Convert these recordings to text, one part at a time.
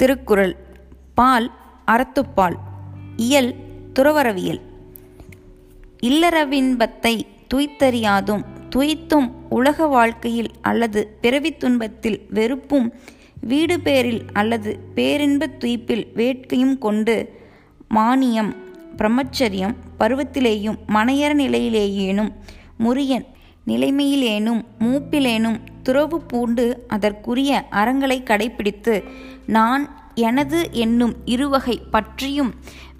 திருக்குறள், பால் அறத்துப்பால், இயல் துறவரவியல். இல்லறவின்பத்தை துய்த்தறியாதும் துய்த்தும் உலக வாழ்க்கையில் அல்லது பிறவித் துன்பத்தில் வெறுப்பும் வீடு பேரில் அல்லது பேரின்பத் துய்ப்பில் வேட்கையும் கொண்டு மானியம், பிரம்மச்சரியம், பருவத்திலேயும் மனையர நிலையிலேயேனும் முரியன் நிலைமையிலேனும் மூப்பிலேனும் துறவு பூண்டு அதற்குரிய அறங்களை கடைப்பிடித்து நான் எனது என்னும் இருவகை பற்றியும்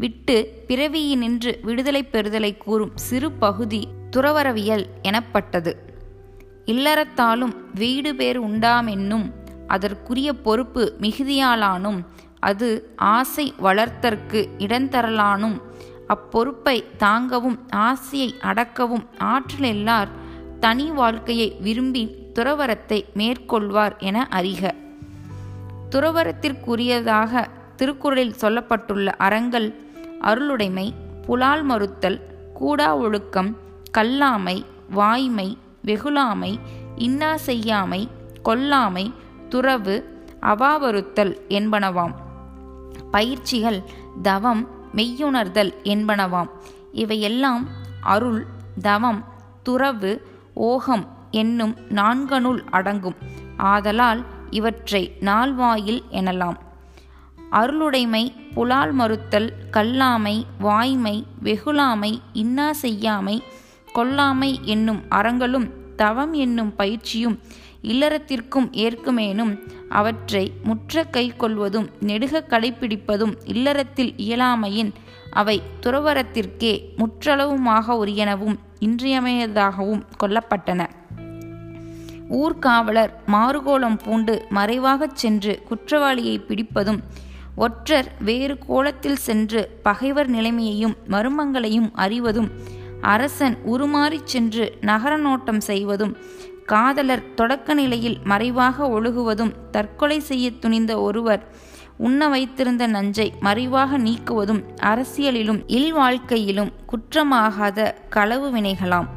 விட்டு பிறவியினின்று விடுதலை பெறுதலை கூறும் சிறு பகுதி துறவரவியல் எனப்பட்டது. இல்லறத்தாலும் வீடு பேர் உண்டாமென்னும் அதற்குரிய பொறுப்பு மிகுதியாலானும் அது ஆசை வளர்த்தற்கு இடந்தரலானும் அப்பொறுப்பை தாங்கவும் ஆசையை அடக்கவும் ஆற்றல் எல்லார் தனி வாழ்க்கையை விரும்பி துறவரத்தை மேற்கொள்வார் என அறிக. துறவரத்திற்குரியதாக திருக்குறளில் சொல்லப்பட்டுள்ள அறங்கள் அருளுடைமை, புலால் மறுத்தல், கூடா ஒழுக்கம், கல்லாமை, வாய்மை, வெகுளாமை, இன்னா செய்யாமை, கொல்லாமை, துறவு, அவாவறுத்தல் என்பனவாம். பயிற்சிகள், தவம், மெய்யுணர்தல் என்பனவாம். இவையெல்லாம் அருள், தவம், துறவு, ஓகம் என்னும் நான்கனுள் அடங்கும். ஆதலால் இவற்றை நால்வாயில் எனலாம். அருளுடைமை, புலால் மறுத்தல், கல்லாமை, வாய்மை, வெகுளாமை, இன்னா செய்யாமை, கொல்லாமை என்னும் அறங்களும் தவம் என்னும் பயிற்சியும் இல்லறத்திற்கும் ஏற்குமேனும் அவற்றை முற்ற கை கொள்வதும் நெடுக கடைப்பிடிப்பதும் இல்லறத்தில் இயலாமையின் அவை துறவரத்திற்கே முற்றளவுமாக உரியனவும் இன்றியமையதாகவும் கொல்லப்பட்டன. ஊர்காவலர் மாறுகோலம் பூண்டு மறைவாகச் சென்று குற்றவாளியை பிடிப்பதும், ஒற்றர் வேறு கோலத்தில் சென்று பகைவர் நிலைமையையும் மருமங்களையும் அறிவதும், அரசன் உருமாறிச் சென்று நகர நோட்டம் செய்வதும், காதலர் தொடக்க நிலையில் மறைவாக ஒழுகுவதும், தற்கொலை செய்ய துணிந்த ஒருவர் உண்ண வைத்திருந்த நஞ்சை மறைவாக நீக்குவதும் அரசியலிலும் இல்வாழ்க்கையிலும் குற்றமாகாத களவு வினைகளாம்.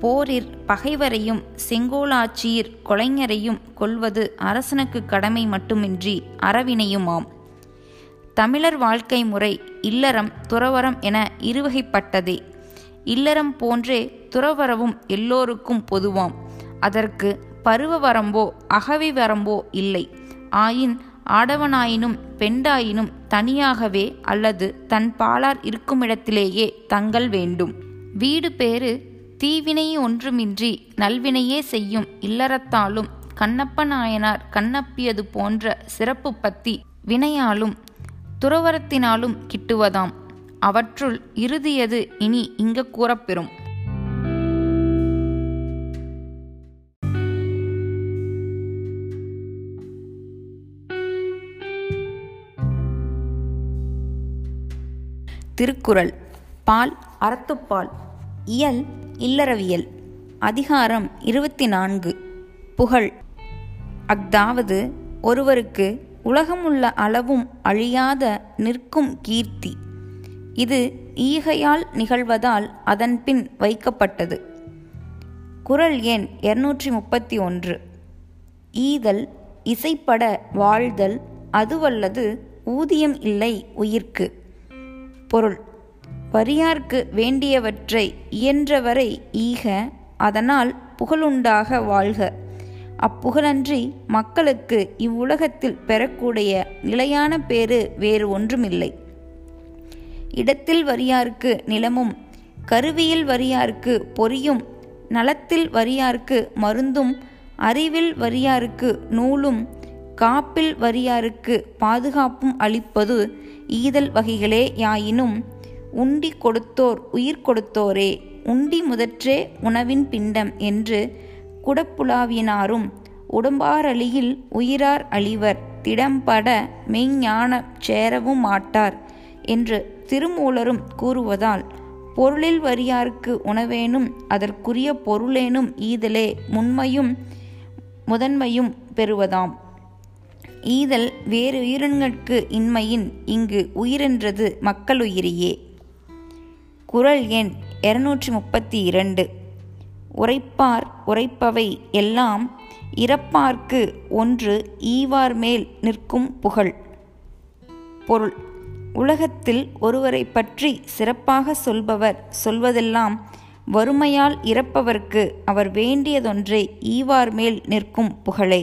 போரில் பகைவரையும் செங்கோலாட்சியிற் கொலைஞரையும் கொள்வது அரசனுக்கு கடமை மட்டுமின்றி அறவினையுமாம். தமிழர் வாழ்க்கை முறை இல்லறம், துறவரம் என இருவகைப்பட்டதே. இல்லறம் போன்றே துறவரவும் எல்லோருக்கும் பொதுவாம். அதற்கு பருவ வரம்போ அகவை வரம்போ இல்லை. ஆயின் ஆடவனாயினும் பெண்டாயினும் தனியாகவே அல்லது தன் பாலார் இருக்குமிடத்திலேயே தங்கள் வேண்டும். வீடு பேறு தீவினை ஒன்றுமின்றி நல்வினையே செய்யும் இல்லறத்தாலும் கண்ணப்ப நாயனார் கண்ணப்பியது போன்ற சிறப்பு பத்தி வினையாலும் துறவரத்தினாலும் கிட்டுவதாம். அவற்றுள் இறுதியது இனி இங்கு கூறப்பெறும். திருக்குறள், பால் அறத்துப்பால், இயல் இல்லறவியல். அதிகாரம் 24. புகழ். அஃதாவது ஒருவருக்கு உலகமுள்ள அளவும் அழியாத நிற்கும் கீர்த்தி. இது ஈகையால் நிகழ்வதால் அதன் பின் வைக்கப்பட்டது. குறள் எண் 231. ஈதல் இசைப்பட வாழ்தல் அதுவல்லது ஊதியம் இல்லை உயிர்க்கு. பொருள்: வறியார்க்கு வேண்டியவற்றை இயன்றவரை ஈக, அதனால் புகழுண்டாக வாழ்க. அப்புகழன்றி மக்களுக்கு இவ்வுலகத்தில் பெறக்கூடிய நிலையான பேறு வேறு ஒன்றுமில்லை. இடத்தில் வறியார்க்கு நிலமும், கருவியில் வறியார்க்கு பொறியும், நலத்தில் வறியார்க்கு மருந்தும், அறிவில் வறியார்க்கு நூலும், காப்பில் வறியாருக்கு பாதுகாப்பும் அளிப்பது ஈதல் வகைகளே. யாயினும் உண்டி கொடுத்தோர் உயிர் கொடுத்தோரே, உண்டி முதற்றே உணவின் பிண்டம் என்று குடப்புலாவினாரும் உடம்பாரழியில் உயிரார் அழிவர் திடம்பட மெய்ஞானம் சேரவும் மாட்டார் என்று திருமூலரும் கூறுவதால் பொருளில் வறியார்க்கு உணவேனும் அதற்குரிய பொருளேனும் ஈதலே முன்மையும் முதன்மையும் பெறுவதாம். ஈதல் வேறு உயிரினங்களுக்கு இன்மையின் இங்கு உயிரென்றது மக்களுயிரியே. குறள் எண் 232. உரைப்பார் உரைப்பவை எல்லாம் இறப்பார்க்கு ஒன்று ஈவார் மேல் நிற்கும் புகழ். பொருள். உலகத்தில் ஒருவரை பற்றி சிறப்பாக சொல்பவர் சொல்வதெல்லாம் வறுமையால் இறப்பவர்க்கு அவர் வேண்டியதொன்றே ஈவார் மேல் நிற்கும் புகழே.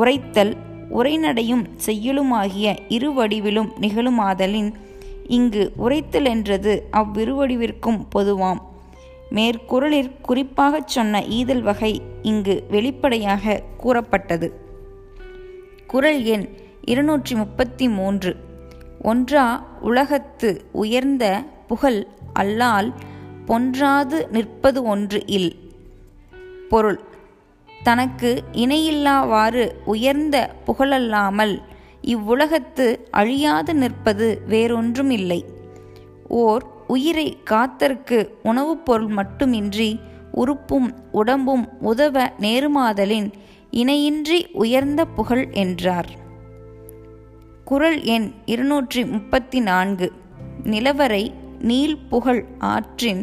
உரைத்தல் உரைநடையும் செய்யுளுமாகிய இருவடிவிலும் நிகழுமாதலின் இங்கு உரைத்தல் என்றது அவ்விருவடிவிற்கும் பொதுவாம். மேற்குறளிற் குறிப்பாகச் சொன்ன ஈதல் வகை இங்கு வெளிப்படையாக கூறப்பட்டது. குறள் எண் 233. ஒன்றா உலகத்து உயர்ந்த புகழ் அல்லால் பொன்றாது நிற்பது ஒன்று இல். பொருள்: தனக்கு இணையில்லாவாறு உயர்ந்த புகழல்லாமல் இவ்வுலகத்து அழியாது நிற்பது வேறொன்றும் இல்லை. ஓர் உயிரை காத்தற்கு உணவுப் பொருள் மட்டுமின்றி உறுப்பும் உடம்பும் உதவ நேருமாதலின் இணையின்றி உயர்ந்த புகழ் என்றார். குறள் எண் 234. நிலவரை நீள் புகழ் ஆற்றின்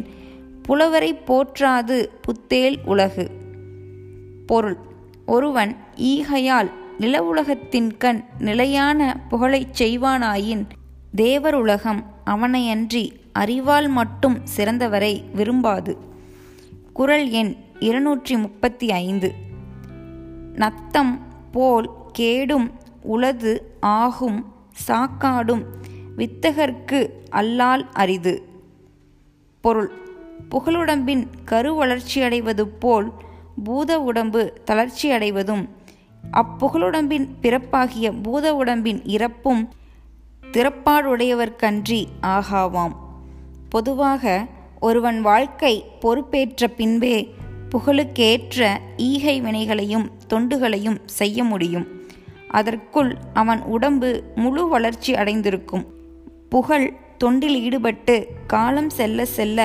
புலவரை போற்றாது புத்தேல் உலகு. பொருள்: ஒருவன் ஈகையால் நிலவுலகத்தின்கண் நிலையான புகழைச் செய்வானாயின் தேவருலகம் அவனையன்றி அறிவால் மட்டும் சிறந்தவரை விரும்பாது. குறள் எண் 235. நத்தம் போல் கேடும் உளது ஆகும் சாக்காடும் வித்தகர்க்கு அல்லால் அரிது. பொருள்: புகழுடம்பின் கருவளர்ச்சியடைவது போல் பூத உடம்பு தளர்ச்சியடைவதும் அப்புகழுடம்பின் பிறப்பாகிய பூத உடம்பின் இறப்பும் திறப்பாடுடையவர்கன்றி ஆகாவாம். பொதுவாக ஒருவன் வாழ்க்கை பொறுப்பேற்ற பின்பே புகழுக்கேற்ற ஈகை வினைகளையும் தொண்டுகளையும் செய்ய முடியும். அதற்குள் அவன் உடம்பு முழு வளர்ச்சி அடைந்திருக்கும். புகழ் தொண்டில் ஈடுபட்டு காலம் செல்ல செல்ல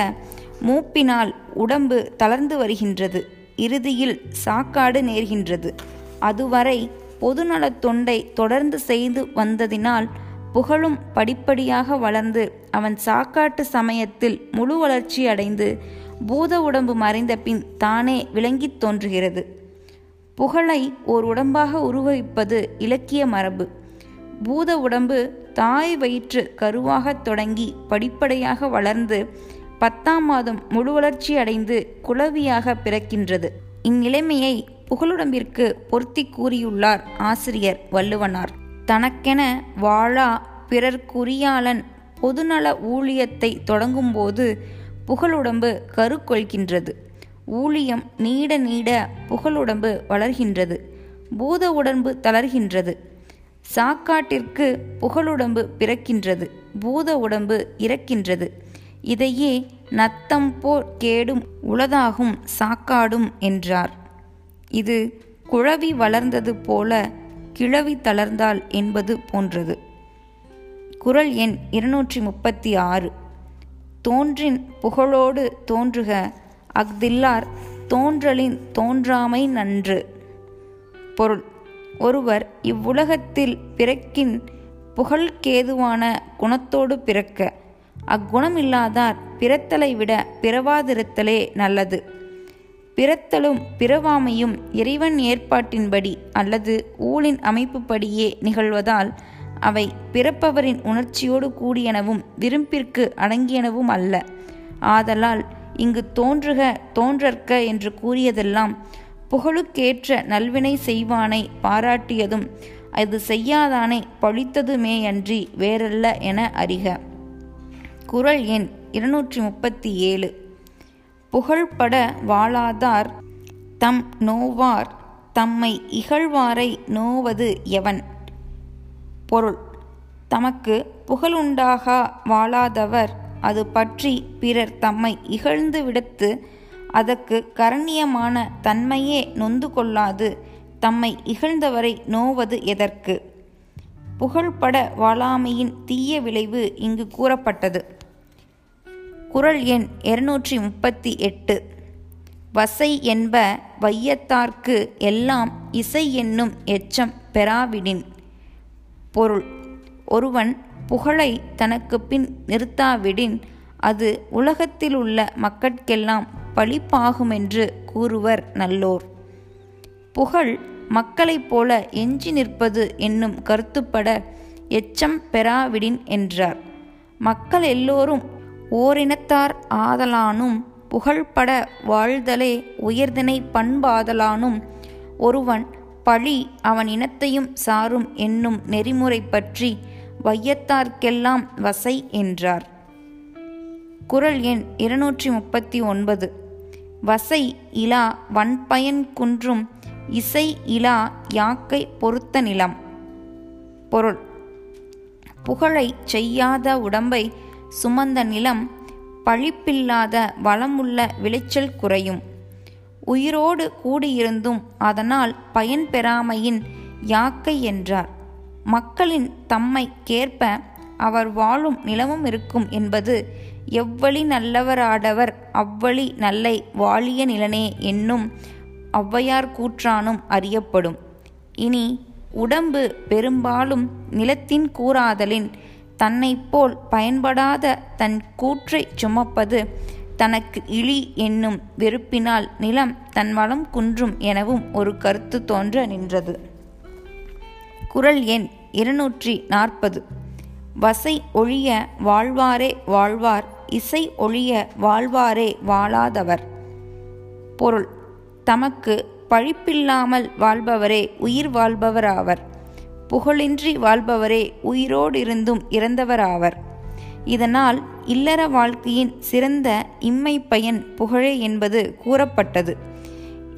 மூப்பினால் உடம்பு தளர்ந்து வருகின்றது. இறுதியில் சாக்காடு நேர்கின்றது. அதுவரை பொதுநலத் தொண்டை தொடர்ந்து செய்து வந்ததினால் புகழும் படிப்படியாக வளர்ந்து அவன் சாக்காட்டு சமயத்தில் முழு வளர்ச்சி அடைந்து பூத உடம்பு மறைந்த பின் தானே விளங்கித் தோன்றுகிறது. புகழை ஓர் உடம்பாக உருவகிப்பது இலக்கிய மரபு. பூத உடம்பு தாய் வயிற்று கருவாகத் தொடங்கி படிப்படியாக வளர்ந்து 10ஆம் மாதம் முழு வளர்ச்சி அடைந்து குளவியாக பிறக்கின்றது. இந்நிலைமையை புகழுடம்பிற்கு பொருத்தி கூறியுள்ளார் ஆசிரியர் வள்ளுவனார். தனக்கென வாழா பிறர் குறியாளன் பொதுநல ஊழியத்தை தொடங்கும்போது புகழுடம்பு கருக்கொள்கின்றது. ஊழியம் நீட நீட புகழுடம்பு வளர்கின்றது. பூத உடம்பு தளர்கின்றது. சாக்காட்டிற்கு புகழுடம்பு பிறக்கின்றது. பூத உடம்பு இறக்கின்றது. இதையே நத்தம் போர் கேடும் உளதாகும் சாக்காடும் என்றார். இது குழவி வளர்ந்தது போல கிழவி தளர்ந்தாள் என்பது போன்றது. குறள் எண் 236. தோன்றின் புகழோடு தோன்றுக அஃதில்லார் தோன்றலின் தோன்றாமை நன்று. பொருள்: ஒருவர் இவ்வுலகத்தில் பிறக்கின் புகழ்கேதுவான குணத்தோடு பிறக்க அக்குணம் இல்லாதார் பிறத்தலை விட பிறவாதிருத்தலே நல்லது. பிறத்தலும் பிறவாமையும் இறைவன் ஏற்பாட்டின்படி அல்லது ஊழின் அமைப்புப்படியே நிகழ்வதால் அவை பிறப்பவரின் உணர்ச்சியோடு கூடியனவும் விரும்பிற்கு அடங்கியனவும் அல்ல. ஆதலால் இங்கு தோன்றுக தோன்றற்க என்று கூறியதெல்லாம் புகழுக்கேற்ற நல்வினை செய்வானை பாராட்டியதும் அது செய்யாதானை பழித்ததுமேயன்றி வேறல்ல என அறிக. குறள் எண் 237. புகழ்பட வாழாதார் தம் நோவார் தம்மை இகழ்வாரை நோவது எவன். பொருள்: தமக்கு புகழுண்டாகா வாழாதவர் அது பற்றி பிறர் தம்மை இகழ்ந்து விடுத்து அதற்கு கரண்யமான தன்மையே நொந்து கொள்ளாது தம்மை இகழ்ந்தவரை நோவது எதற்கு. புகழ்பட வாழாமையின் தீய விளைவு இங்கு கூறப்பட்டது. குறள் எண் 238. வசை என்ப வையத்தார்க்கு எல்லாம் இசை என்னும் எச்சம் பெறாவிடின். பொருள்: ஒருவன் புகழை தனக்கு பின் நிறுத்தாவிடின் அது உலகத்திலுள்ள மக்கட்கெல்லாம் பழிப்பாகுமென்று கூறுவர் நல்லோர். புகழ் மக்களைப் போல எஞ்சி நிற்பது என்னும் கருத்துப்பட எச்சம் பெறாவிடின் என்றார். மக்கள் எல்லோரும் ஓரினத்தார் ஆதலானும் புகழ்பட வாழ்தலே உயர்தினை பண்பாதலானும் ஒருவன் பழி அவன் இனத்தையும் சாரும் என்னும் நெறிமுறை பற்றி வையத்தார்க்கெல்லாம் வசை என்றார். குறள் எண் 239. வசை இலா வன்பயன் குன்றும் இசை இலா யாக்கை பொறுத்த நிலம். பொருள்: புகழை செய்யாத உடம்பை சுமந்த நிலம் பழிப்பில்லாத வளமுள்ள விளைச்சல் குறையும். உயிரோடு கூடியிருந்தும் அதனால் பயன் பெறாமையின் யாக்கை என்றார். மக்களின் தம்மை கேற்ப அவர் வாழும் நிலமும் இருக்கும் என்பது எவ்வழி நல்லவராடவர் அவ்வழி நல்லை வாழிய நிலனே என்னும் ஔவையார் கூற்றானும் அறியப்படும். இனி உடம்பு பெரும்பாலும் நிலத்தின் கூறாதலின் தன்னை போல் பயன்படாத தன் கூற்றை சுமப்பது தனக்கு இழி என்னும் வெறுப்பினால் நிலம் தன் வளம் குன்றும் எனவும் ஒரு கருத்து தோன்ற நின்றது. குறள் எண் 240. வசை ஒழிய வாழ்வாரே வாழ்வார், இசை ஒழிய வாழ்வாரே வாழாதவர். பொருள்: தமக்கு பழிப்பில்லாமல் வாழ்பவரே உயிர் வாழ்பவராவர். புகழின்றி வாழ்பவரே உயிரோடிருந்தும் இறந்தவராவர். இதனால் இல்லற வாழ்க்கையின் சிறந்த இம்மை பயன் புகழே என்பது கூறப்பட்டது.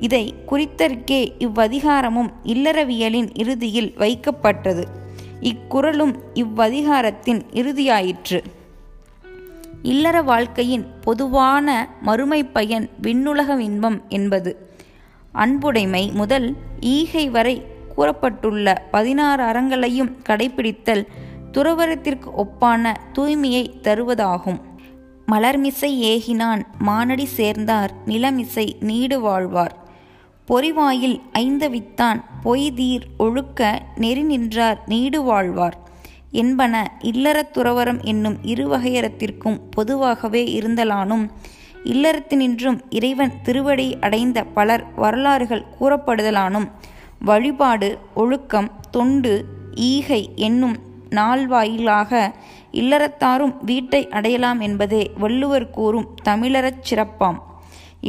இதை குறித்தற்கே இவ்வதிகாரமும் இல்லறவியலின் இறுதியில் வைக்கப்பட்டது. இக்குறளும் இவ்வதிகாரத்தின் இறுதியாயிற்று. இல்லற வாழ்க்கையின் பொதுவான மறுமை பயன் விண்ணுலக இன்பம் என்பது அன்புடைமை முதல் ஈகை வரை கூறப்பட்டுள்ள 16 அறங்களையும் கடைபிடித்தல் துறவரத்திற்கு ஒப்பான தூய்மையை தருவதாகும். மலர்மிசை ஏகினான் மானடி சேர்ந்தார், நிலமிசை நீடு வாழ்வார். பொறிவாயில் ஐந்தவித்தான் பொய்தீர் ஒழுக்க நெறி நின்றார் நீடு வாழ்வார் என்பன இல்லறத் துறவரம் என்னும் இருவகையறத்திற்கும் பொதுவாகவே இருந்தலானும் இல்லறத்தினின்றும் இறைவன் திருவடி அடைந்த பலர் வரலாறுகள் கூறப்படுதலானும் வழிபாடு, ஒழுக்கம், தொண்டு, ஈகை என்னும் நால்வாயிலாக இல்லறத்தாரும் வீட்டை அடையலாம் என்பதே வள்ளுவர் கூறும் தமிழறச் சிறப்பாம்.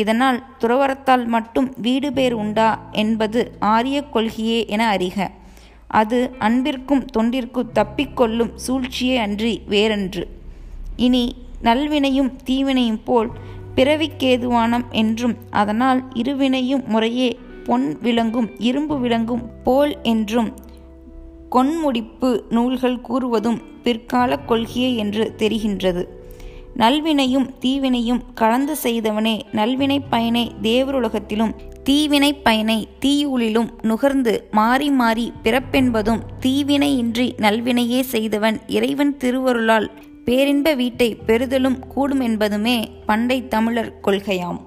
இதனால் துறவரத்தால் மட்டும் வீடு பேர் உண்டா என்பது ஆரிய கொள்கையே என அறிக. அது அன்பிற்கும் தொண்டிற்கும் தப்பிக்கொள்ளும் சூழ்ச்சியே அன்றி வேறன்று. இனி நல்வினையும் தீவினையும் போல் பிறவிக்கேதுவானம் என்றும் அதனால் இருவினையும் முறையே பொன் விளங்கும் இரும்பு விளங்கும் போல் என்றும் கொன்முடிப்பு நூல்கள் கூறுவதும் பிற்கால கொள்கையே என்று தெரிகின்றது. நல்வினையும் தீவினையும் கலந்து செய்தவனே நல்வினை பயனை தேவருலகத்திலும் தீவினை பயனை தீயுளிலும் நுகர்ந்து மாறி மாறி பிறப்பென்பதும் தீவினையின்றி நல்வினையே செய்தவன் இறைவன் திருவருளால் பேரின்ப வீட்டை பெறுதலும் கூடும் என்பதுமே பண்டை தமிழர் கொள்கையாம்.